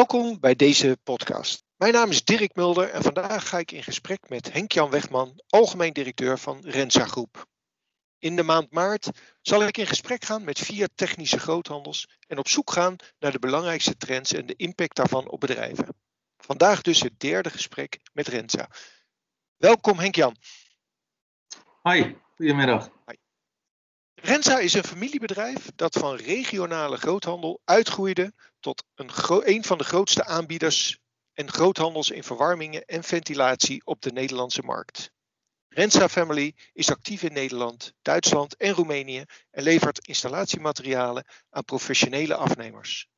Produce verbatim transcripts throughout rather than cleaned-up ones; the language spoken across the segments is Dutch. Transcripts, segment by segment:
Welkom bij deze podcast. Mijn naam is Dirk Mulder en vandaag ga ik in gesprek met Henk-Jan Wegman, algemeen directeur van RENSA Groep. In de maand maart zal ik in gesprek gaan met vier technische groothandels en op zoek gaan naar de belangrijkste trends en de impact daarvan op bedrijven. Vandaag dus het derde gesprek met RENSA. Welkom Henk-Jan. Hi, goedemiddag. Hi. RENSA is een familiebedrijf dat van regionale groothandel uitgroeide tot een, gro- een van de grootste aanbieders en groothandels in verwarmingen en ventilatie op de Nederlandse markt. Rensa Family is actief in Nederland, Duitsland en Roemenië en levert installatiematerialen aan professionele afnemers.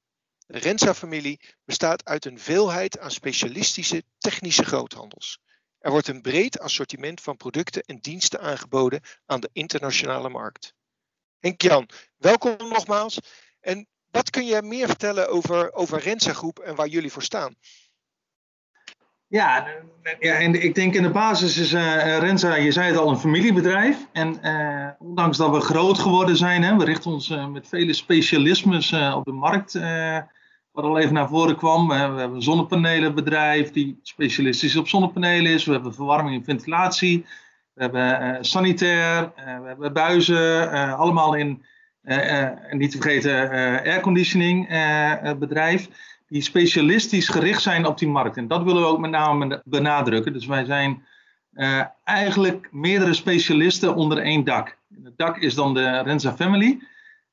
De Rensa Familie bestaat uit een veelheid aan specialistische technische groothandels. Er wordt een breed assortiment van producten en diensten aangeboden aan de internationale markt. Henk-Jan, welkom nogmaals. En wat kun je meer vertellen over, over Rensa Groep en waar jullie voor staan? Ja, ja en ik denk in de basis is uh, Rensa, je zei het al, een familiebedrijf. En uh, ondanks dat we groot geworden zijn, hè, we richten ons uh, met vele specialismes uh, op de markt. Uh, wat al even naar voren kwam, we hebben een zonnepanelenbedrijf die specialistisch op zonnepanelen is. We hebben verwarming en ventilatie. We hebben uh, sanitair, uh, we hebben buizen, uh, allemaal in, uh, uh, niet te vergeten, uh, airconditioning uh, bedrijf. Die specialistisch gericht zijn op die markt. En dat willen we ook met name benadrukken. Dus wij zijn uh, eigenlijk meerdere specialisten onder één dak. Het dak is dan de Rensa Family.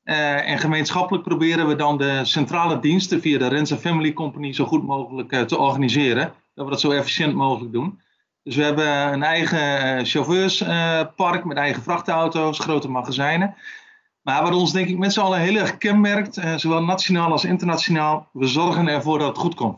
Uh, en gemeenschappelijk proberen we dan de centrale diensten via de Rensa Family Company zo goed mogelijk uh, te organiseren. Dat we dat zo efficiënt mogelijk doen. Dus we hebben een eigen chauffeurspark uh, met eigen vrachtauto's, grote magazijnen. Maar wat ons denk ik met z'n allen heel erg kenmerkt, eh, zowel nationaal als internationaal, we zorgen ervoor dat het goed komt.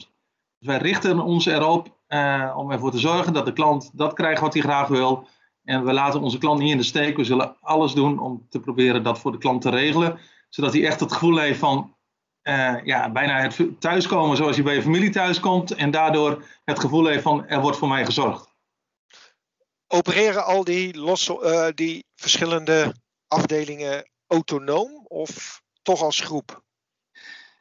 Dus wij richten ons erop eh, om ervoor te zorgen dat de klant dat krijgt wat hij graag wil. En we laten onze klant niet in de steek. We zullen alles doen om te proberen dat voor de klant te regelen. Zodat hij echt het gevoel heeft van eh, ja, bijna het thuiskomen zoals je bij je familie thuiskomt. En daardoor het gevoel heeft van er wordt voor mij gezorgd. Opereren al die, los, uh, die verschillende afdelingen autonoom of toch als groep?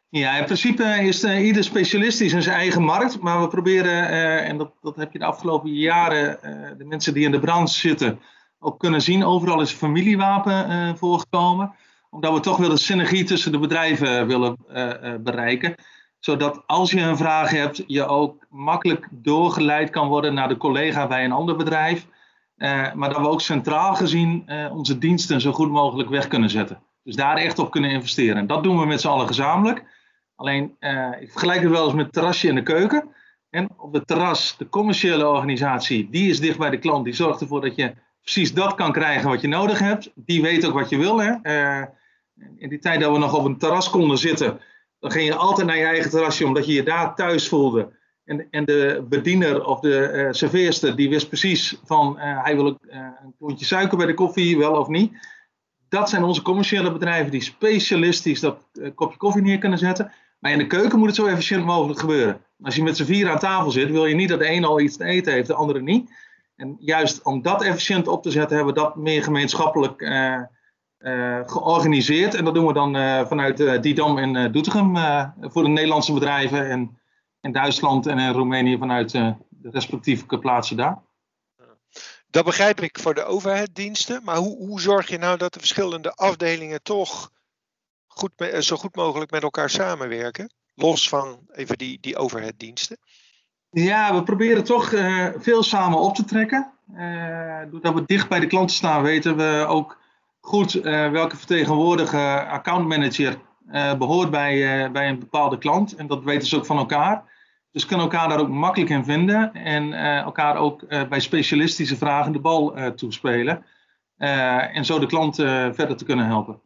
Ja, in principe is uh, ieder specialistisch in zijn eigen markt. Maar we proberen, uh, en dat, dat heb je de afgelopen jaren, uh, de mensen die in de branche zitten, ook kunnen zien. Overal is familiewapen uh, voorgekomen. Omdat we toch wel de synergie tussen de bedrijven willen uh, uh, bereiken. Zodat als je een vraag hebt, je ook makkelijk doorgeleid kan worden naar de collega bij een ander bedrijf. Uh, maar dat we ook centraal gezien uh, onze diensten zo goed mogelijk weg kunnen zetten. Dus daar echt op kunnen investeren. En dat doen we met z'n allen gezamenlijk. Alleen, uh, ik vergelijk het wel eens met het terrasje in de keuken. En op het terras, de commerciële organisatie, die is dicht bij de klant. Die zorgt ervoor dat je precies dat kan krijgen wat je nodig hebt. Die weet ook wat je wil. Hè? Uh, in die tijd dat we nog op een terras konden zitten, dan ging je altijd naar je eigen terrasje, omdat je je daar thuis voelde. En de bediener of de uh, serveerster die wist precies van uh, hij wil ook, uh, een klontje suiker bij de koffie, wel of niet. Dat zijn onze commerciële bedrijven die specialistisch dat uh, kopje koffie neer kunnen zetten. Maar in de keuken moet het zo efficiënt mogelijk gebeuren. Als je met z'n vier aan tafel zit, wil je niet dat de een al iets te eten heeft, de andere niet. En juist om dat efficiënt op te zetten, hebben we dat meer gemeenschappelijk uh, uh, georganiseerd. En dat doen we dan uh, vanuit uh, Didam en uh, Doetinchem uh, voor de Nederlandse bedrijven en in Duitsland en in Roemenië vanuit de respectieve plaatsen daar. Dat begrijp ik voor de overheidsdiensten. Maar hoe, hoe zorg je nou dat de verschillende afdelingen toch goed, zo goed mogelijk met elkaar samenwerken? Los van even die, die overheidsdiensten. Ja, we proberen toch uh, veel samen op te trekken. Uh, doordat we dicht bij de klanten staan weten we ook goed uh, welke vertegenwoordige accountmanager Uh, behoort bij, uh, bij een bepaalde klant. En dat weten ze ook van elkaar. Dus kunnen elkaar daar ook makkelijk in vinden. En uh, elkaar ook uh, bij specialistische vragen de bal uh, toespelen. Uh, en zo de klant uh, verder te kunnen helpen.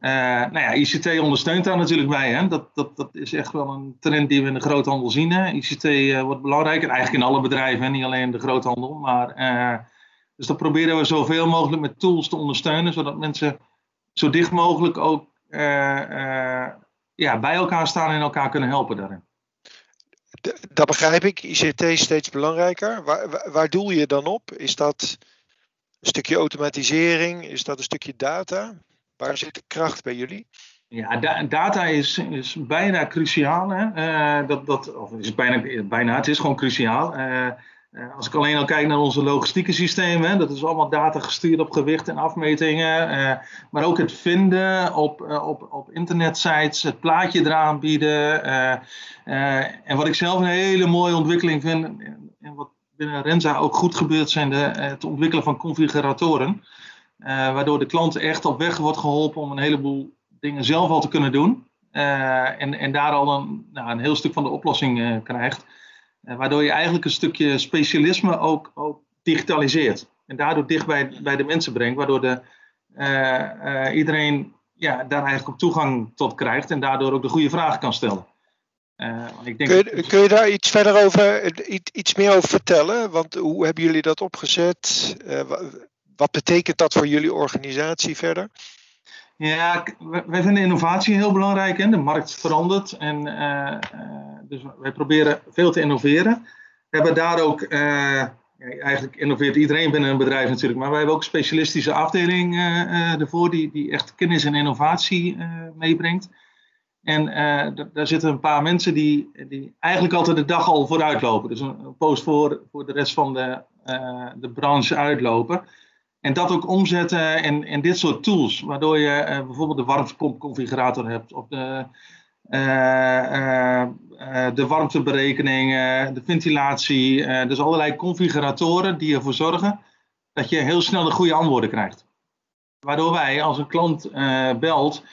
Uh, nou ja, I C T ondersteunt daar natuurlijk bij. Hè? Dat, dat, dat is echt wel een trend die we in de groothandel zien. Hè? I C T uh, wordt belangrijk. En eigenlijk in alle bedrijven, hè? Niet alleen in de groothandel. Maar, uh, dus dat proberen we zoveel mogelijk met tools te ondersteunen. Zodat mensen zo dicht mogelijk ook Uh, uh, ja, bij elkaar staan en elkaar kunnen helpen daarin. Dat begrijp ik. I C T is steeds belangrijker. Waar, waar doel je dan op? Is dat een stukje automatisering? Is dat een stukje data? Waar zit de kracht bij jullie? Ja, da data is, is bijna cruciaal. Hè? Uh, dat, dat, of is bijna, bijna, het is gewoon cruciaal. Uh, uh, als ik alleen al kijk naar onze logistieke systemen, hè, dat is allemaal data gestuurd op gewicht en afmetingen. Uh, maar ook het vinden op, uh, op, op internetsites, het plaatje eraan bieden. Uh, uh, en wat ik zelf een hele mooie ontwikkeling vind, en, en wat binnen Rensa ook goed gebeurt, zijn de, het ontwikkelen van configuratoren. Uh, waardoor de klant echt op weg wordt geholpen om een heleboel dingen zelf al te kunnen doen. Uh, en, en daar al een, nou, een heel stuk van de oplossing uh, krijgt. Uh, waardoor je eigenlijk een stukje specialisme ook, ook digitaliseert. En daardoor dicht bij, bij de mensen brengt. Waardoor de, uh, uh, iedereen ja, daar eigenlijk op toegang tot krijgt. En daardoor ook de goede vragen kan stellen. Uh, ik denk kun, je, dat... kun je daar iets verder over, iets meer over vertellen? Want hoe hebben jullie dat opgezet? Uh, wat betekent dat voor jullie organisatie verder? Ja, wij vinden innovatie heel belangrijk. Hè? De markt verandert. En, uh, dus wij proberen veel te innoveren. We hebben daar ook, uh, eigenlijk innoveert iedereen binnen een bedrijf natuurlijk. Maar wij hebben ook een specialistische afdeling uh, ervoor. Die, die echt kennis en innovatie uh, meebrengt. En uh, daar zitten een paar mensen die, die eigenlijk altijd de dag al vooruit lopen. Dus een, een post voor, voor de rest van de, uh, de branche uitlopen. En dat ook omzetten in, in dit soort tools. Waardoor je uh, bijvoorbeeld de warmtepompconfigurator hebt. Of de, uh, uh, uh, de warmteberekening, uh, de ventilatie. Uh, dus allerlei configuratoren die ervoor zorgen dat je heel snel de goede antwoorden krijgt. Waardoor wij als een klant uh, belt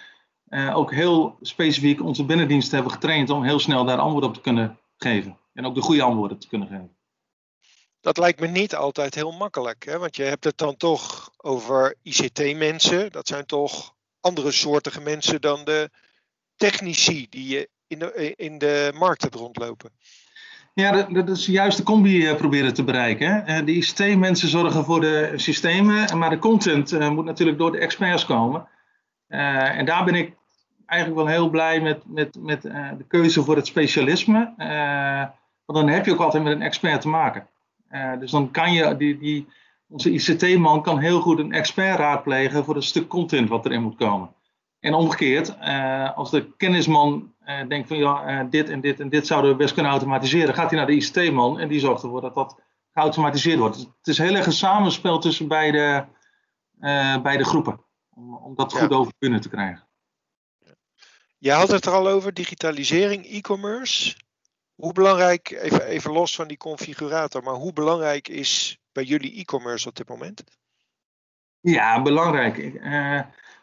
uh, ook heel specifiek onze binnendiensten hebben getraind. Om heel snel daar antwoorden op te kunnen geven. En ook de goede antwoorden te kunnen geven. Dat lijkt me niet altijd heel makkelijk, hè? Want je hebt het dan toch over I C T-mensen. Dat zijn toch andere soortige mensen dan de technici die je in de, in de markt hebt rondlopen. Ja, dat, dat is juist de combi proberen te bereiken. Hè? De I C T-mensen zorgen voor de systemen, maar de content moet natuurlijk door de experts komen. Uh, en daar ben ik eigenlijk wel heel blij met, met, met uh, de keuze voor het specialisme. Uh, want dan heb je ook altijd met een expert te maken. Uh, dus dan kan je, die, die, onze I C T-man kan heel goed een expert raadplegen voor het stuk content wat erin moet komen. En omgekeerd, uh, als de kennisman uh, denkt van ja, uh, dit en dit en dit zouden we best kunnen automatiseren, gaat hij naar de I C T-man en die zorgt ervoor dat dat geautomatiseerd wordt. Dus het is heel erg een samenspel tussen beide, uh, beide groepen, om, om dat goed ja. over kunnen te krijgen. Je had het er al over, digitalisering, e-commerce. Hoe belangrijk, even, even los van die configurator, maar hoe belangrijk is bij jullie e-commerce op dit moment? Ja, belangrijk. Uh,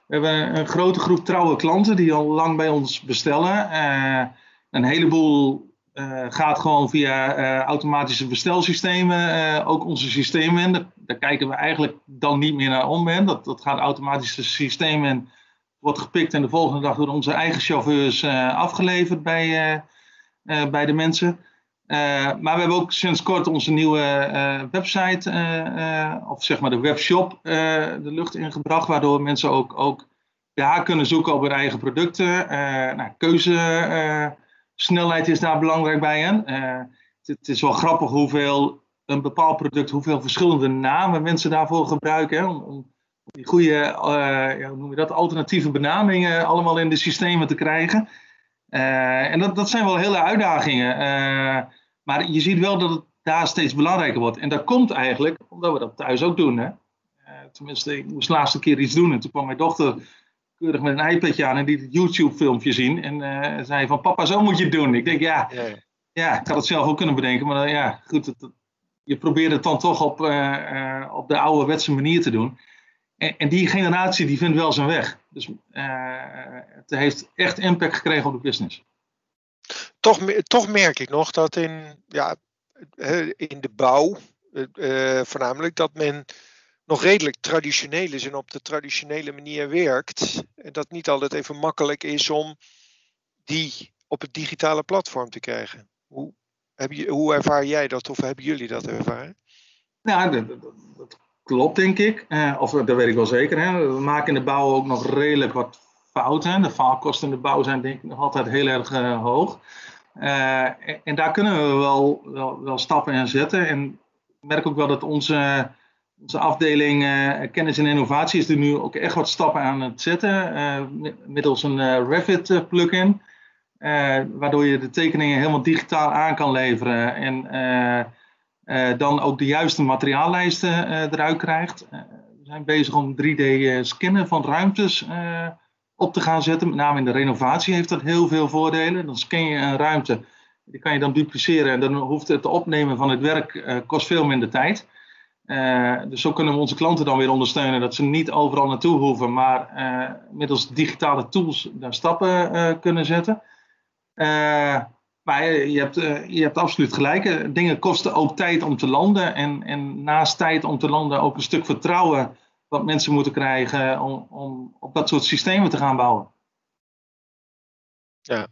we hebben een grote groep trouwe klanten die al lang bij ons bestellen. Uh, een heleboel uh, gaat gewoon via uh, automatische bestelsystemen, uh, ook onze systemen in. Daar, daar kijken we eigenlijk dan niet meer naar om. Hè. Dat, dat gaat automatische systemen in, wordt gepikt en de volgende dag door onze eigen chauffeurs uh, afgeleverd bij... Uh, Uh, bij de mensen. Uh, maar we hebben ook sinds kort onze nieuwe uh, website, uh, uh, of zeg maar de webshop, uh, de lucht ingebracht. Waardoor mensen ook, ook daar kunnen zoeken op hun eigen producten. Uh, nou, keuzesnelheid uh, is daar belangrijk bij. Hè? Uh, het, het is wel grappig hoeveel een bepaald product, hoeveel verschillende namen mensen daarvoor gebruiken. Hè? Om, om die goede, uh, ja, hoe noem je dat, alternatieve benamingen allemaal in de systemen te krijgen. Uh, en dat, dat zijn wel hele uitdagingen. Uh, maar je ziet wel dat het daar steeds belangrijker wordt. En dat komt eigenlijk omdat we dat thuis ook doen. Hè? Uh, tenminste, ik moest de laatste keer iets doen. En toen kwam mijn dochter keurig met een iPadje aan en die het YouTube-filmpje zien. En uh, zei van, papa, zo moet je het doen. Ik denk, ja, ja, ja. ja ik had het zelf ook kunnen bedenken. Maar uh, ja, goed, het, je probeert het dan toch op, uh, uh, op de ouderwetse manier te doen. En die generatie die vindt wel zijn weg. Dus uh, het heeft echt impact gekregen op de business. Toch, toch merk ik nog dat in, ja, in de bouw uh, voornamelijk dat men nog redelijk traditioneel is en op de traditionele manier werkt. En dat niet altijd even makkelijk is om die op het digitale platform te krijgen. Hoe, heb je, hoe ervaar jij dat of hebben jullie dat ervaren? Nou, dat, dat, dat. Klopt, denk ik. Uh, of dat weet ik wel zeker. Hè. We maken in de bouw ook nog redelijk wat fouten. De faalkosten in de bouw zijn denk ik nog altijd heel erg uh, hoog. Uh, en, en daar kunnen we wel, wel, wel stappen in zetten. En ik merk ook wel dat onze Onze afdeling uh, kennis en innovatie is er nu ook echt wat stappen aan het zetten. Uh, middels een uh, Revit uh, plugin. Uh, waardoor je de tekeningen helemaal digitaal aan kan leveren. En uh, uh, dan ook de juiste materiaallijsten uh, eruit krijgt. Uh, we zijn bezig om drie D uh, scannen van ruimtes uh, op te gaan zetten. Met name in de renovatie heeft dat heel veel voordelen. Dan scan je een ruimte. Die kan je dan dupliceren. En dan hoeft het opnemen van het werk uh, kost veel minder tijd. Uh, dus zo kunnen we onze klanten dan weer ondersteunen dat ze niet overal naartoe hoeven, maar uh, middels digitale tools daar stappen uh, kunnen zetten. Uh, maar je hebt, uh, je hebt absoluut gelijk. Dingen kosten ook tijd om te landen en, en naast tijd om te landen ook een stuk vertrouwen wat mensen moeten krijgen om, om op dat soort systemen te gaan bouwen. Ja,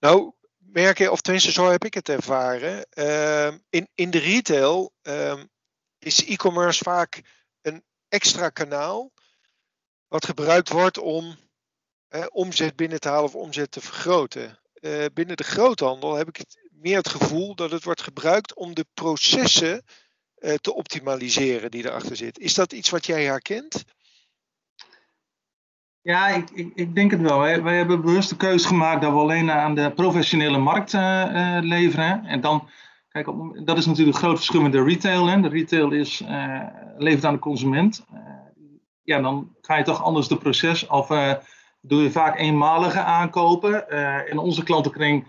nou merk je, of tenminste zo heb ik het ervaren, uh, in, in de retail... Uh, is e-commerce vaak een extra kanaal wat gebruikt wordt om eh, omzet binnen te halen of omzet te vergroten. Eh, binnen de groothandel heb ik het, meer het gevoel dat het wordt gebruikt om de processen eh, te optimaliseren die erachter zitten. Is dat iets wat jij herkent? Ja, ik, ik, ik denk het wel. Wij, wij hebben bewust de keuze gemaakt dat we alleen aan de professionele markt eh, leveren en dan... Kijk, dat is natuurlijk een groot verschil met de retail. Hè. De retail is, uh, levert aan de consument. Uh, ja, dan ga je toch anders de proces. Of uh, doe je vaak eenmalige aankopen. Uh, in onze klantenkring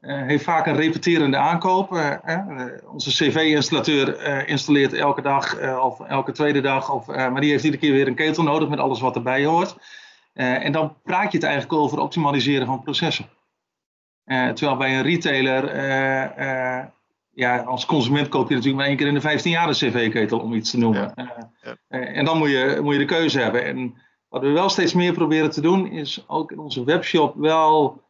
uh, heeft vaak een repeterende aankoop. Uh, uh, onze C V-installateur uh, installeert elke dag uh, of elke tweede dag. Of, uh, maar die heeft iedere keer weer een ketel nodig met alles wat erbij hoort. Uh, en dan praat je het eigenlijk over optimaliseren van processen. Uh, terwijl bij een retailer... Uh, uh, Ja, als consument koop je natuurlijk maar één keer in de vijftien jaar een cv-ketel, om iets te noemen. Ja, ja. Uh, en dan moet je, moet je de keuze hebben. En wat we wel steeds meer proberen te doen, is ook in onze webshop wel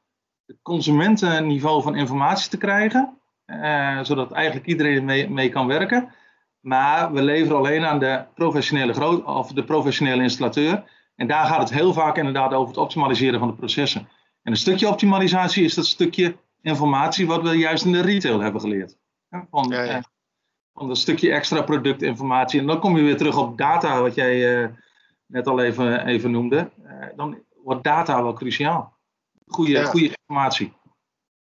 het consumentenniveau van informatie te krijgen. Uh, zodat eigenlijk iedereen mee, mee kan werken. Maar we leveren alleen aan de professionele, groot, of de professionele installateur. En daar gaat het heel vaak inderdaad over het optimaliseren van de processen. En een stukje optimalisatie is dat stukje informatie wat we juist in de retail hebben geleerd. Van, ja, ja. van dat stukje extra productinformatie. En dan kom je weer terug op data, wat jij uh, net al even, even noemde. Uh, dan wordt data wel cruciaal. Goede, ja. goede informatie.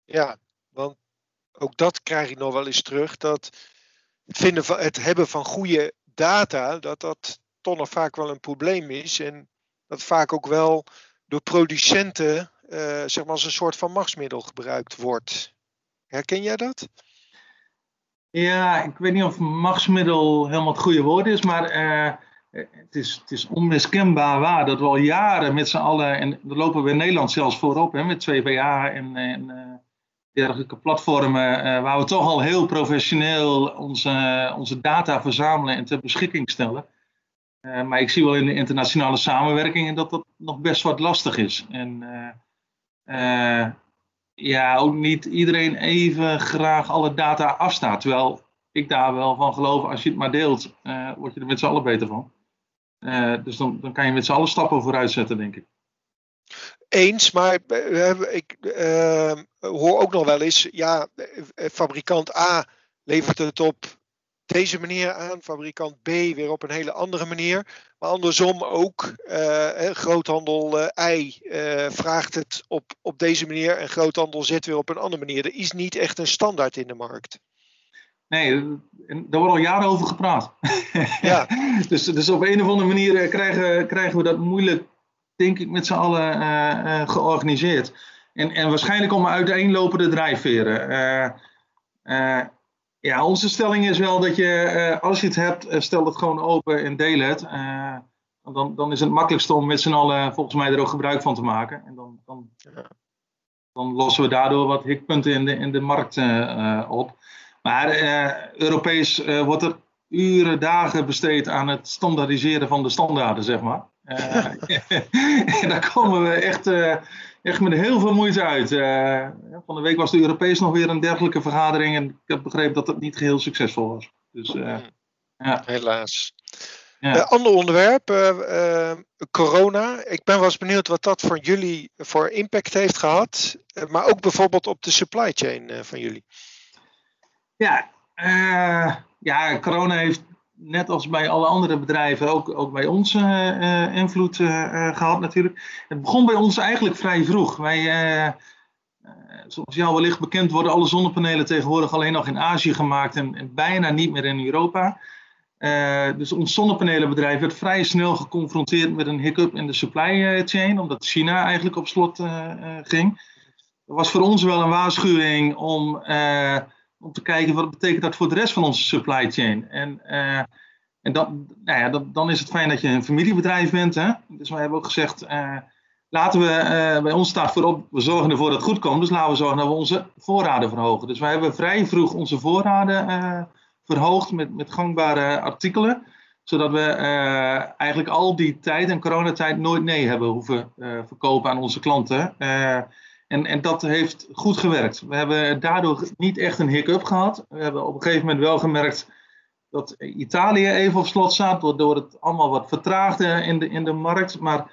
Ja, want ook dat krijg ik nog wel eens terug. Dat het, vinden van, het hebben van goede data, dat dat toch nog vaak wel een probleem is. En dat vaak ook wel door producenten uh, zeg maar als een soort van machtsmiddel gebruikt wordt. Herken jij dat? Ja, ik weet niet of machtsmiddel helemaal het goede woord is, maar uh, het, is, het is onmiskenbaar waar dat we al jaren met z'n allen, en daar lopen we in Nederland zelfs voorop, hè, met twee B A en, en uh, dergelijke platformen, uh, waar we toch al heel professioneel onze, onze data verzamelen en ter beschikking stellen. Uh, maar ik zie wel in de internationale samenwerkingen dat dat nog best wat lastig is. En uh, uh, Ja, ook niet iedereen even graag alle data afstaat. Terwijl ik daar wel van geloof, als je het maar deelt, uh, word je er met z'n allen beter van. Uh, dus dan, dan kan je met z'n allen stappen vooruit zetten, denk ik. Eens, maar uh, ik uh, hoor ook nog wel eens, ja, fabrikant A levert het op deze manier aan, fabrikant B weer op een hele andere manier. Maar andersom ook, eh, groothandel eh, I eh, vraagt het op, op deze manier en groothandel Z weer op een andere manier. Er is niet echt een standaard in de markt. Nee, daar wordt al jaren over gepraat. Ja. dus, dus op een of andere manier krijgen, krijgen we dat moeilijk, denk ik, met z'n allen uh, uh, georganiseerd. En, en waarschijnlijk om uiteenlopende drijfveren. Uh, uh, Ja, onze stelling is wel dat je, als je het hebt, stel het gewoon open en deel het. Uh, dan, dan is het makkelijkste om met z'n allen volgens mij er ook gebruik van te maken. En dan, dan, dan lossen we daardoor wat hikpunten in de, in de markt uh, op. Maar uh, Europees uh, wordt er uren, dagen besteed aan het standaardiseren van de standaarden, zeg maar. Uh, en daar komen we echt, uh, echt met heel veel moeite uit. Uh, van de week was de Europees nog weer een dergelijke vergadering. En ik heb begrepen dat dat niet geheel succesvol was. Dus, uh, mm. ja. Helaas. Ja. Uh, ander onderwerp, uh, uh, corona. Ik ben wel eens benieuwd wat dat voor jullie voor impact heeft gehad. Uh, maar ook bijvoorbeeld op de supply chain uh, van jullie. Ja, uh, ja, corona heeft net als bij alle andere bedrijven, ook, ook bij ons uh, invloed uh, gehad natuurlijk. Het begon bij ons eigenlijk vrij vroeg. Wij, uh, uh, zoals jou wellicht bekend, worden alle zonnepanelen tegenwoordig alleen nog in Azië gemaakt en, en bijna niet meer in Europa. Uh, dus ons zonnepanelenbedrijf werd vrij snel geconfronteerd met een hiccup in de supply chain, omdat China eigenlijk op slot uh, uh, ging. Dat was voor ons wel een waarschuwing om, uh, om te kijken wat betekent dat voor de rest van onze supply chain. En, uh, en dan, nou ja, dat, dan is het fijn dat je een familiebedrijf bent. Hè? Dus wij hebben ook gezegd, uh, laten we, uh, bij ons staat voorop, we zorgen ervoor dat het goed komt. Dus laten we zorgen dat we onze voorraden verhogen. Dus wij hebben vrij vroeg onze voorraden uh, verhoogd met, met gangbare artikelen. Zodat we uh, eigenlijk al die tijd en coronatijd nooit nee hebben hoeven uh, verkopen aan onze klanten. Uh, En, en dat heeft goed gewerkt. We hebben daardoor niet echt een hiccup gehad. We hebben op een gegeven moment wel gemerkt dat Italië even op slot staat, waardoor het allemaal wat vertraagde in de, in de markt. Maar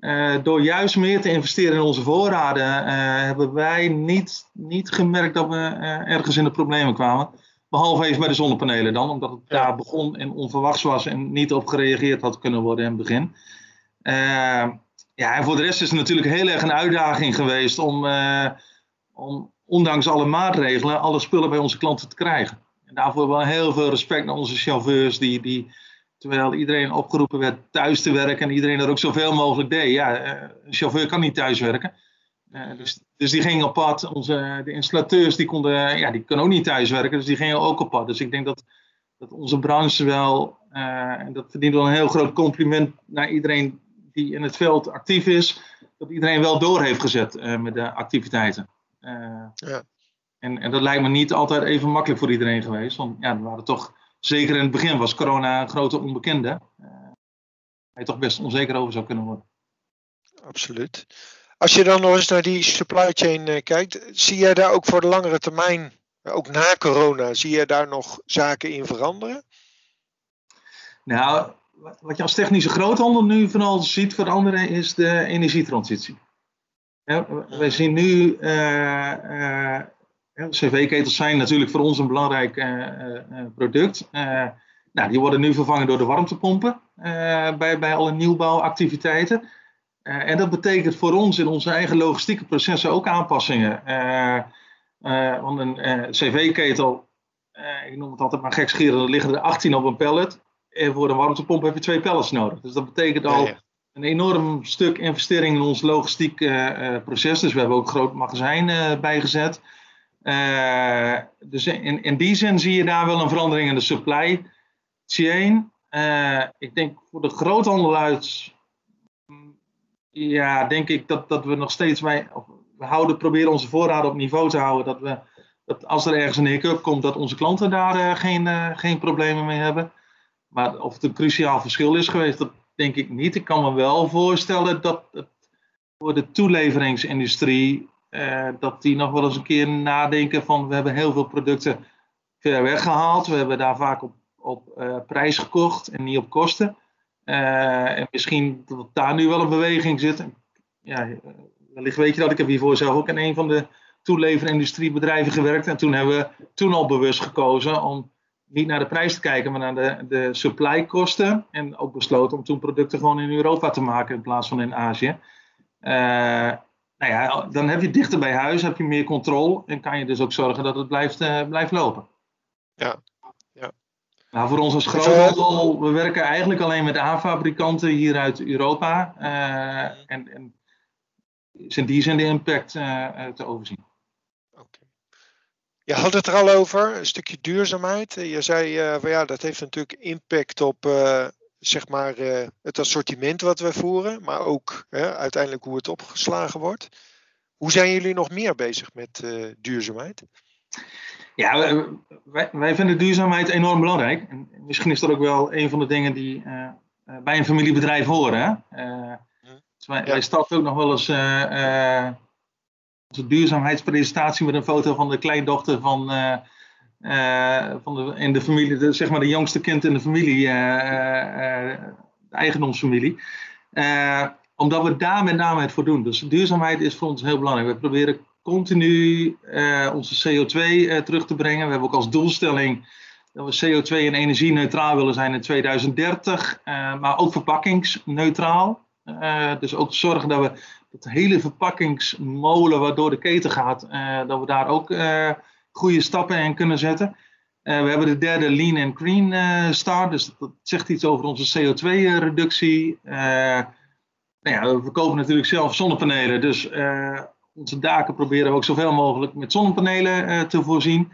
uh, door juist meer te investeren in onze voorraden uh, hebben wij niet, niet gemerkt dat we uh, ergens in de problemen kwamen. Behalve even bij de zonnepanelen dan, omdat het daar begon en onverwachts was en niet op gereageerd had kunnen worden in het begin. Uh, Ja, en voor de rest is het natuurlijk heel erg een uitdaging geweest om, eh, om ondanks alle maatregelen alle spullen bij onze klanten te krijgen. En daarvoor wel heel veel respect naar onze chauffeurs die, die terwijl iedereen opgeroepen werd thuis te werken en iedereen er ook zoveel mogelijk deed. Ja, een chauffeur kan niet thuis werken. Uh, dus, dus die gingen op pad. Onze, de installateurs die konden, ja, die kunnen ook niet thuis werken, dus die gingen ook op pad. Dus ik denk dat, dat onze branche wel, uh, en dat verdient wel een heel groot compliment naar iedereen die in het veld actief is, dat iedereen wel door heeft gezet uh, met de activiteiten. Uh, ja. en, en dat lijkt me niet altijd even makkelijk voor iedereen geweest. Want ja, we waren toch, zeker in het begin was corona een grote onbekende. Uh, waar je toch best onzeker over zou kunnen worden. Absoluut. Als je dan nog eens naar die supply chain uh, kijkt, zie jij daar ook voor de langere termijn, ook na corona, zie jij daar nog zaken in veranderen? Nou, wat je als technische groothandel nu vooral ziet veranderen is de energietransitie. Wij zien nu, uh, uh, cv-ketels zijn natuurlijk voor ons een belangrijk uh, uh, product. Uh, nou, die worden nu vervangen door de warmtepompen uh, bij, bij alle nieuwbouwactiviteiten. Uh, en dat betekent voor ons in onze eigen logistieke processen ook aanpassingen. Uh, uh, want een uh, cv-ketel, uh, ik noem het altijd maar gekscherend, er liggen er achttien op een pallet. En voor een warmtepomp heb je twee pallets nodig. Dus dat betekent al een enorm stuk investering in ons logistiek uh, proces. Dus we hebben ook een groot magazijn uh, bijgezet. Uh, dus in, in die zin zie je daar wel een verandering in de supply chain. Uh, ik denk voor de groothandel uit... Ja, denk ik dat, dat we nog steeds... Bij, we houden, proberen onze voorraden op niveau te houden. Dat, we, dat als er ergens een hiccup komt, dat onze klanten daar uh, geen, uh, geen problemen mee hebben. Maar of het een cruciaal verschil is geweest, dat denk ik niet. Ik kan me wel voorstellen dat het voor de toeleveringsindustrie, eh, dat die nog wel eens een keer nadenken van we hebben heel veel producten ver weggehaald. We hebben daar vaak op, op uh, prijs gekocht en niet op kosten. Uh, en misschien dat daar nu wel een beweging zit. Ja, wellicht weet je dat. Ik heb hiervoor zelf ook in een van de toeleverindustriebedrijven gewerkt. En toen hebben we toen al bewust gekozen om niet naar de prijs te kijken, maar naar de, de supplykosten. En ook besloten om toen producten gewoon in Europa te maken in plaats van in Azië. Uh, nou ja, dan heb je dichter bij huis, heb je meer controle. En kan je dus ook zorgen dat het blijft, uh, blijft lopen. Ja. Ja. Nou, voor ons als groothandel, we werken eigenlijk alleen met A-fabrikanten hier uit Europa. Uh, en, en is in die zin de impact uh, te overzien. Je had het er al over, een stukje duurzaamheid. Je zei, uh, van ja, dat heeft natuurlijk impact op uh, zeg maar, uh, het assortiment wat we voeren. Maar ook uh, uiteindelijk hoe het opgeslagen wordt. Hoe zijn jullie nog meer bezig met uh, duurzaamheid? Ja, wij, wij vinden duurzaamheid enorm belangrijk. En misschien is dat ook wel een van de dingen die uh, bij een familiebedrijf horen. Hè? Uh, dus wij, ja. wij starten ook nog wel eens... Uh, uh, Onze duurzaamheidspresentatie met een foto van de kleindochter van, uh, uh, van de, in de familie, de, zeg maar de jongste kind in de familie, uh, uh, de eigendomsfamilie. Uh, omdat we daar met name het voor doen. Dus duurzaamheid is voor ons heel belangrijk. We proberen continu uh, onze C O twee uh, terug te brengen. We hebben ook als doelstelling dat we C O twee en energie-neutraal willen zijn in tweeduizend dertig, uh, maar ook verpakkingsneutraal. Uh, dus ook zorgen dat we dat hele verpakkingsmolen waardoor de keten gaat, uh, dat we daar ook uh, goede stappen in kunnen zetten. Uh, we hebben de derde Lean and Green uh, star, dus dat zegt iets over onze C O twee reductie. Uh, nou ja, we verkopen natuurlijk zelf zonnepanelen, dus uh, onze daken proberen we ook zoveel mogelijk met zonnepanelen uh, te voorzien.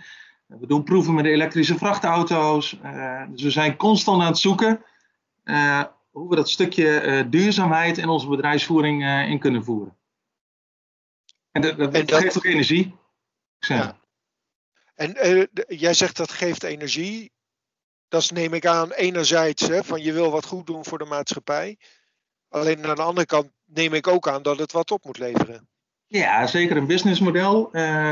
Uh, we doen proeven met de elektrische vrachtauto's, uh, dus we zijn constant aan het zoeken uh, hoe we dat stukje uh, duurzaamheid in onze bedrijfsvoering uh, in kunnen voeren. En dat, dat, en dat geeft ook energie. Ja. En uh, jij zegt dat geeft energie. Dat neem ik aan enerzijds, hè, van je wil wat goed doen voor de maatschappij. Alleen aan de andere kant neem ik ook aan dat het wat op moet leveren. Ja, zeker een businessmodel. Uh,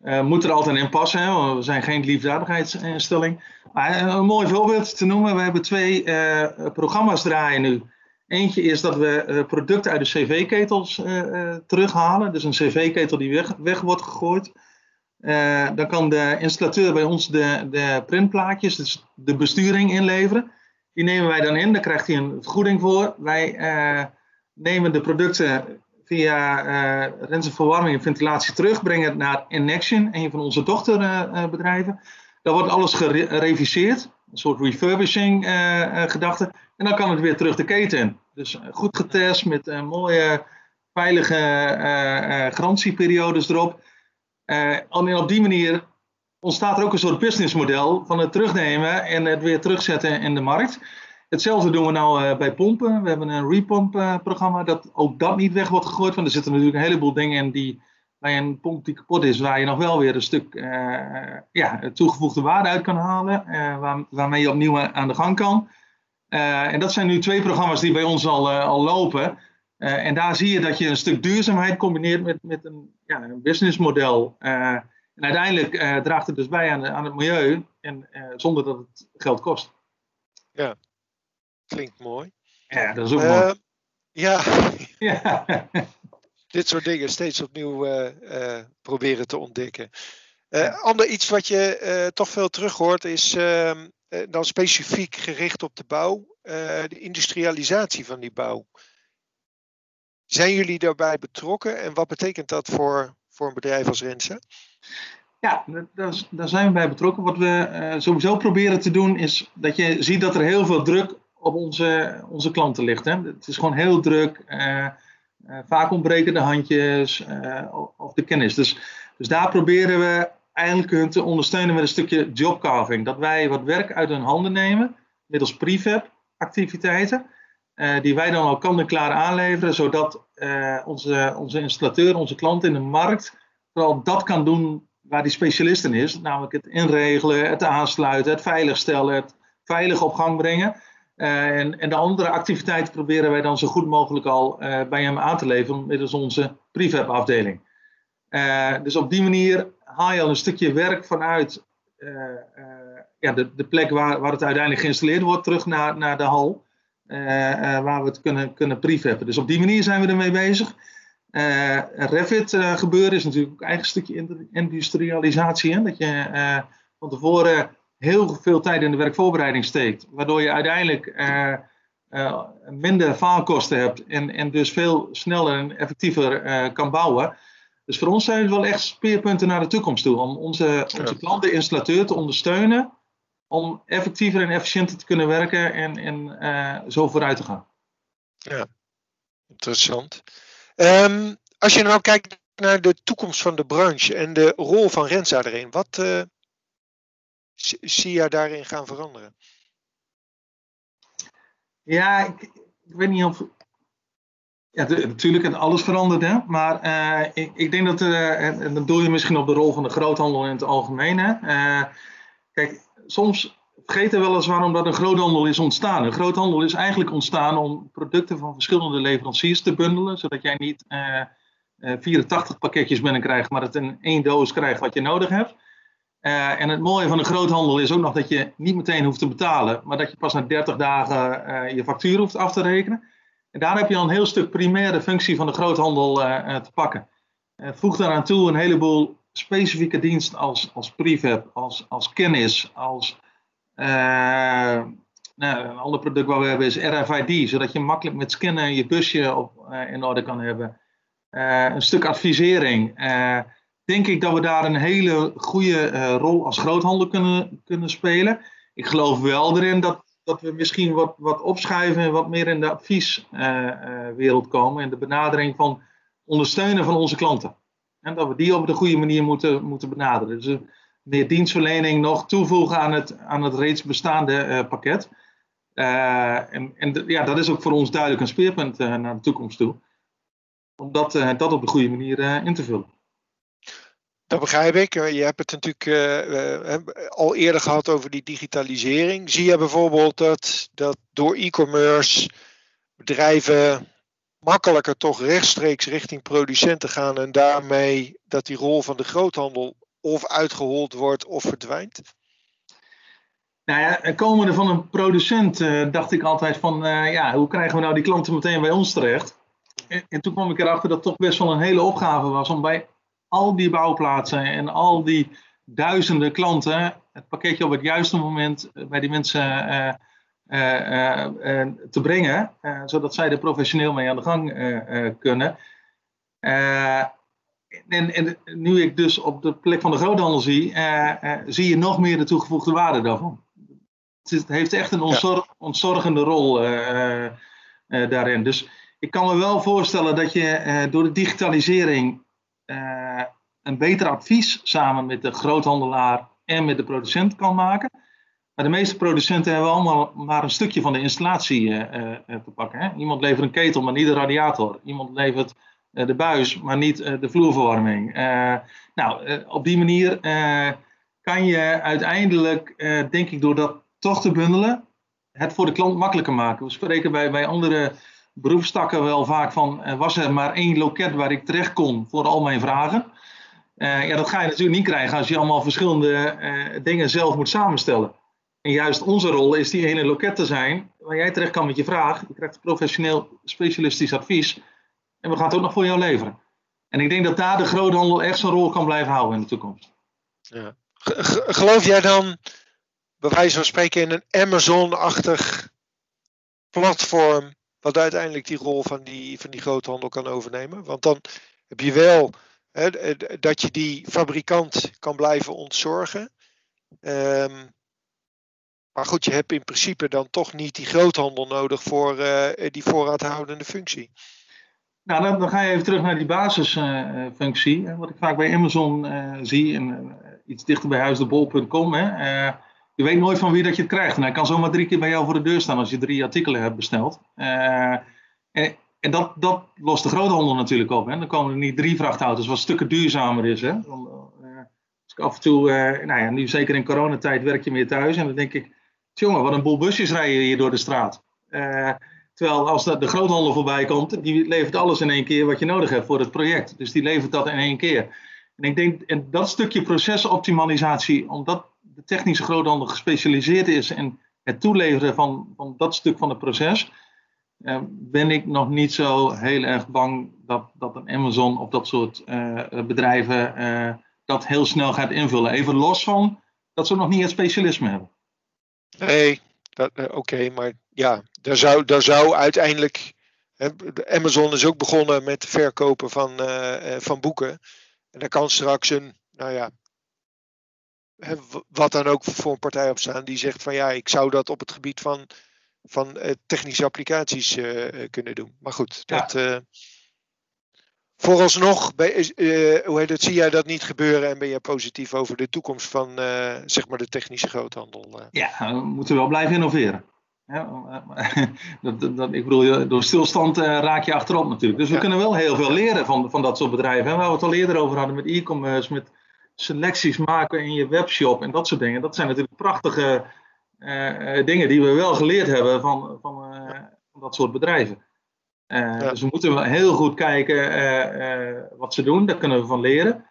uh, moet er altijd in passen, hè, want we zijn geen liefdadigheidsinstelling. Maar uh, een mooi voorbeeld te noemen. We hebben twee uh, programma's draaien nu. Eentje is dat we uh, producten uit de C V ketels uh, uh, terughalen. Dus een C V ketel die weg, weg wordt gegooid. Uh, dan kan de installateur bij ons de, de printplaatjes, dus de besturing inleveren. Die nemen wij dan in, daar krijgt hij een vergoeding voor. Wij uh, nemen de producten via uh, Rensa verwarming en ventilatie terug, brengen het naar Innexion, een van onze dochterbedrijven. Uh, daar wordt alles gereviseerd, een soort refurbishing uh, uh, gedachte. En dan kan het weer terug de keten in. Dus goed getest met uh, mooie veilige uh, uh, garantieperiodes erop. Uh, en op die manier ontstaat er ook een soort businessmodel van het terugnemen en het weer terugzetten in de markt. Hetzelfde doen we nou uh, bij pompen. We hebben een repomp-programma uh, dat ook dat niet weg wordt gegooid. Want er zitten natuurlijk een heleboel dingen in die bij een pomp die kapot is, waar je nog wel weer een stuk uh, ja, toegevoegde waarde uit kan halen. Uh, waar, waarmee je opnieuw aan de gang kan. Uh, en dat zijn nu twee programma's die bij ons al, uh, al lopen. Uh, en daar zie je dat je een stuk duurzaamheid combineert met, met een, ja, een businessmodel. Uh, en uiteindelijk uh, draagt het dus bij aan, de, aan het milieu en, uh, zonder dat het geld kost. Ja, klinkt mooi. Ja, dat is ook uh, mooi. Ja, ja. Dit soort dingen steeds opnieuw uh, uh, proberen te ontdekken. Uh, ja. Ander iets wat je uh, toch veel terug hoort is uh, uh, dan specifiek gericht op de bouw, uh, de industrialisatie van die bouw. Zijn jullie daarbij betrokken en wat betekent dat voor, voor een bedrijf als Rensa? Ja, daar, daar zijn we bij betrokken. Wat we uh, sowieso proberen te doen is dat je ziet dat er heel veel druk op onze, onze klanten ligt. Hè? Het is gewoon heel druk. Uh, uh, vaak ontbreken de handjes uh, of de kennis. Dus, dus daar proberen we eigenlijk hun te ondersteunen met een stukje jobcarving. Dat wij wat werk uit hun handen nemen middels prefab activiteiten. Uh, die wij dan al kant-en-klaar aanleveren, zodat uh, onze, onze installateur, onze klant in de markt, vooral dat kan doen waar die specialist in is. Namelijk het inregelen, het aansluiten, het veiligstellen, het veilig op gang brengen. Uh, en, en de andere activiteiten proberen wij dan zo goed mogelijk al uh, bij hem aan te leveren middels onze prefab-afdeling. Uh, dus op die manier haal je al een stukje werk vanuit uh, uh, ja, de, de plek waar, waar het uiteindelijk geïnstalleerd wordt terug naar, naar de hal. Uh, uh, waar we het kunnen, kunnen prefabben. Dus op die manier zijn we ermee bezig. Uh, Revit uh, gebeuren is natuurlijk ook een eigen stukje industrialisatie. Hè? Dat je uh, van tevoren heel veel tijd in de werkvoorbereiding steekt. Waardoor je uiteindelijk uh, uh, minder faalkosten hebt. En, en dus veel sneller en effectiever uh, kan bouwen. Dus voor ons zijn het wel echt speerpunten naar de toekomst toe. Om onze, onze klanten, installateur te ondersteunen. Om effectiever en efficiënter te kunnen werken en, en uh, zo vooruit te gaan. Ja, interessant. Um, als je nou kijkt naar de toekomst van de branche en de rol van Rensa erin, wat uh, zie je daarin gaan veranderen? Ja, ik, ik weet niet of... Ja, de, natuurlijk, alles verandert, hè? Maar uh, ik, ik denk dat... Uh, en, en dan doe je misschien op de rol van de groothandel in het algemeen. Hè? Uh, kijk... Soms vergeten we weliswaar omdat een groothandel is ontstaan. Een groothandel is eigenlijk ontstaan om producten van verschillende leveranciers te bundelen. Zodat jij niet uh, vierentachtig pakketjes binnenkrijgt, maar het in één doos krijgt wat je nodig hebt. Uh, en het mooie van een groothandel is ook nog dat je niet meteen hoeft te betalen. Maar dat je pas na dertig dagen uh, je factuur hoeft af te rekenen. En daar heb je al een heel stuk primaire functie van de groothandel uh, te pakken. Uh, voeg daaraan toe een heleboel... specifieke dienst als, als prefab, als, als kennis, als Uh, nou, een ander product wat we hebben is R F I D, zodat je makkelijk met scannen je busje op, uh, in orde kan hebben. Uh, een stuk advisering. Uh, denk ik dat we daar een hele goede uh, rol als groothandel kunnen, kunnen spelen. Ik geloof wel erin dat, dat we misschien wat, wat opschuiven en wat meer in de advieswereld uh, uh, komen. En de benadering van ondersteunen van onze klanten. En dat we die op de goede manier moeten, moeten benaderen. Dus meer dienstverlening nog toevoegen aan het, aan het reeds bestaande uh, pakket. Uh, en en ja, dat is ook voor ons duidelijk een speerpunt uh, naar de toekomst toe. Om dat, uh, dat op de goede manier uh, in te vullen. Dat begrijp ik. Je hebt het natuurlijk uh, uh, al eerder gehad over die digitalisering. Zie je bijvoorbeeld dat, dat door e-commerce bedrijven makkelijker toch rechtstreeks richting producenten gaan en daarmee dat die rol van de groothandel of uitgehold wordt of verdwijnt? Nou ja, komende van een producent uh, dacht ik altijd van uh, ja, hoe krijgen we nou die klanten meteen bij ons terecht? En, en toen kwam ik erachter dat het toch best wel een hele opgave was om bij al die bouwplaatsen en al die duizenden klanten het pakketje op het juiste moment bij die mensen uh, uh, uh, uh, te brengen, uh, zodat zij er professioneel mee aan de gang uh, uh, kunnen. Uh, en, en nu ik dus op de plek van de groothandel zie, uh, uh, zie je nog meer de toegevoegde waarde daarvan. Het heeft echt een ontzorg, ontzorgende rol uh, uh, daarin. Dus ik kan me wel voorstellen dat je uh, door de digitalisering Uh, een beter advies samen met de groothandelaar en met de producent kan maken. Maar de meeste producenten hebben allemaal maar een stukje van de installatie uh, uh, te pakken. Hè? Iemand levert een ketel, maar niet de radiator. Iemand levert uh, de buis, maar niet uh, de vloerverwarming. Uh, nou, uh, op die manier uh, kan je uiteindelijk, uh, denk ik, door dat toch te bundelen, het voor de klant makkelijker maken. We spreken bij, bij andere beroepstakken wel vaak van, was er maar één loket waar ik terecht kon voor al mijn vragen. Uh, ja, dat ga je natuurlijk niet krijgen als je allemaal verschillende uh, dingen zelf moet samenstellen. En juist onze rol is die ene loket te zijn waar jij terecht kan met je vraag. Je krijgt professioneel specialistisch advies en we gaan het ook nog voor jou leveren. En ik denk dat daar de groothandel echt zijn rol kan blijven houden in de toekomst. Ja. Geloof jij dan, bij wijze van spreken, in een Amazon-achtig platform wat uiteindelijk die rol van die, van die groothandel kan overnemen? Want dan heb je wel hè, dat je die fabrikant kan blijven ontzorgen. Um, maar goed, je hebt in principe dan toch niet die groothandel nodig voor uh, die voorraadhoudende functie. Nou, dan, dan ga je even terug naar die basisfunctie. Uh, wat ik vaak bij Amazon uh, zie, en uh, iets dichter bij huis de bol punt com. Hè, uh, Je weet nooit van wie dat je het krijgt. En hij kan zomaar drie keer bij jou voor de deur staan als je drie artikelen hebt besteld. Uh, en en dat, dat lost de groothandel natuurlijk op. Hè. Dan komen er niet drie vrachtauto's, wat stukken duurzamer is. Hè. Dan, uh, dus af en toe, uh, nou ja, nu zeker in coronatijd werk je meer thuis. En dan denk ik, jongen, wat een boel busjes rijden hier door de straat. Uh, terwijl als de, de groothandel voorbij komt, die levert alles in één keer wat je nodig hebt voor het project. Dus die levert dat in één keer. En ik denk, en dat stukje procesoptimalisatie, omdat de technische groothandel gespecialiseerd is in het toeleveren van, van dat stuk van het proces, eh, ben ik nog niet zo heel erg bang dat, dat een Amazon of dat soort eh, bedrijven eh, dat heel snel gaat invullen. Even los van dat ze nog niet het specialisme hebben. Nee, oké, okay, maar ja, daar zou, daar zou uiteindelijk, hè, Amazon is ook begonnen met verkopen van, uh, van boeken. En daar kan straks een, nou ja, wat dan ook voor een partij op staan die zegt van ja, ik zou dat op het gebied van, van technische applicaties uh, kunnen doen. Maar goed, dat, ja. uh, vooralsnog bij, uh, hoe heet het, zie jij dat niet gebeuren en ben jij positief over de toekomst van uh, zeg maar de technische groothandel? Uh. Ja, we moeten wel blijven innoveren. Ja, dat, dat, ik bedoel, door stilstand uh, raak je achterop natuurlijk. Dus we ja. kunnen wel heel veel leren van, van dat soort bedrijven. En waar we het al eerder over hadden met e-commerce, met selecties maken in je webshop en dat soort dingen. Dat zijn natuurlijk prachtige uh, dingen die we wel geleerd hebben van, van, uh, van dat soort bedrijven. Uh, ja. Dus we moeten wel heel goed kijken uh, uh, wat ze doen. Daar kunnen we van leren.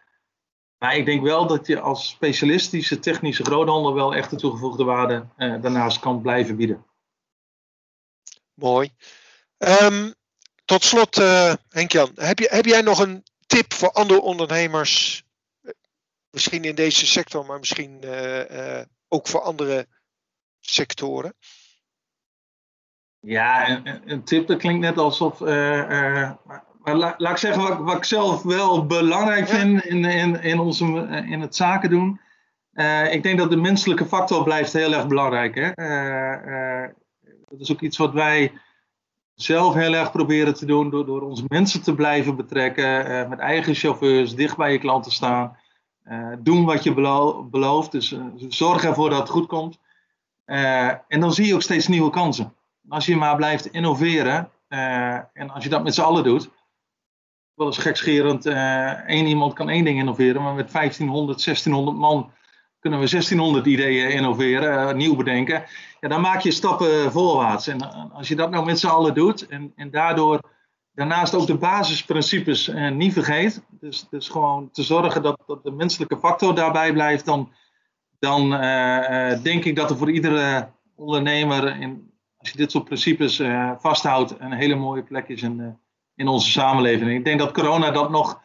Maar ik denk wel dat je als specialistische technische groothandel wel echt de toegevoegde waarde uh, daarnaast kan blijven bieden. Mooi. Um, tot slot, uh, Henk-Jan, heb, je, heb jij nog een tip voor andere ondernemers? Misschien in deze sector, maar misschien uh, uh, ook voor andere sectoren? Ja, een, een tip, dat klinkt net alsof... Uh, uh, maar la, laat ik zeggen wat, wat ik zelf wel belangrijk vind in, in, in, onze, in het zaken doen. Uh, ik denk dat de menselijke factor blijft heel erg belangrijk. Hè? Uh, uh, dat is ook iets wat wij zelf heel erg proberen te doen. Door, door onze mensen te blijven betrekken. Uh, met eigen chauffeurs, dicht bij je klanten staan. Uh, doen wat je belo- belooft. Dus uh, zorg ervoor dat het goed komt. Uh, en dan zie je ook steeds nieuwe kansen. Als je maar blijft innoveren. Uh, en als je dat met z'n allen doet. Wel eens gekscherend. Uh, één iemand kan één ding innoveren. Maar met vijftienhonderd, zestienhonderd man. Kunnen we zestienhonderd ideeën innoveren, uh, nieuw bedenken. Ja, dan maak je stappen voorwaarts. En uh, als je dat nou met z'n allen doet en, en daardoor daarnaast ook de basisprincipes uh, niet vergeet. Dus, dus gewoon te zorgen dat, dat de menselijke factor daarbij blijft. Dan, dan uh, uh, denk ik dat er voor iedere ondernemer, in, als je dit soort principes uh, vasthoudt, een hele mooie plek is in, uh, in onze samenleving. Ik denk dat corona dat nog...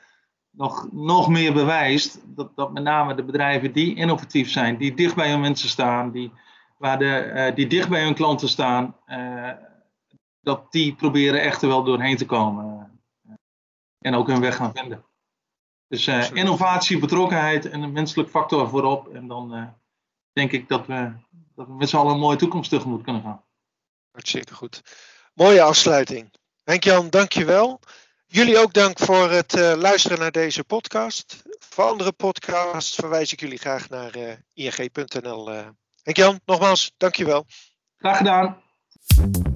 Nog, nog meer bewijst dat, dat met name de bedrijven die innovatief zijn, die dicht bij hun mensen staan, die, waar de, uh, die dicht bij hun klanten staan, uh, dat die proberen echt er wel doorheen te komen uh, en ook hun weg gaan vinden. Dus uh, innovatie, betrokkenheid en een menselijk factor voorop en dan uh, denk ik dat we, dat we met z'n allen een mooie toekomst tegemoet kunnen gaan. Hartstikke goed. Mooie afsluiting. Henk-Jan, dankjewel. Jullie ook dank voor het uh, luisteren naar deze podcast. Voor andere podcasts verwijs ik jullie graag naar uh, i n g punt n l. Uh. Henk-Jan, nogmaals, dankjewel. Graag gedaan.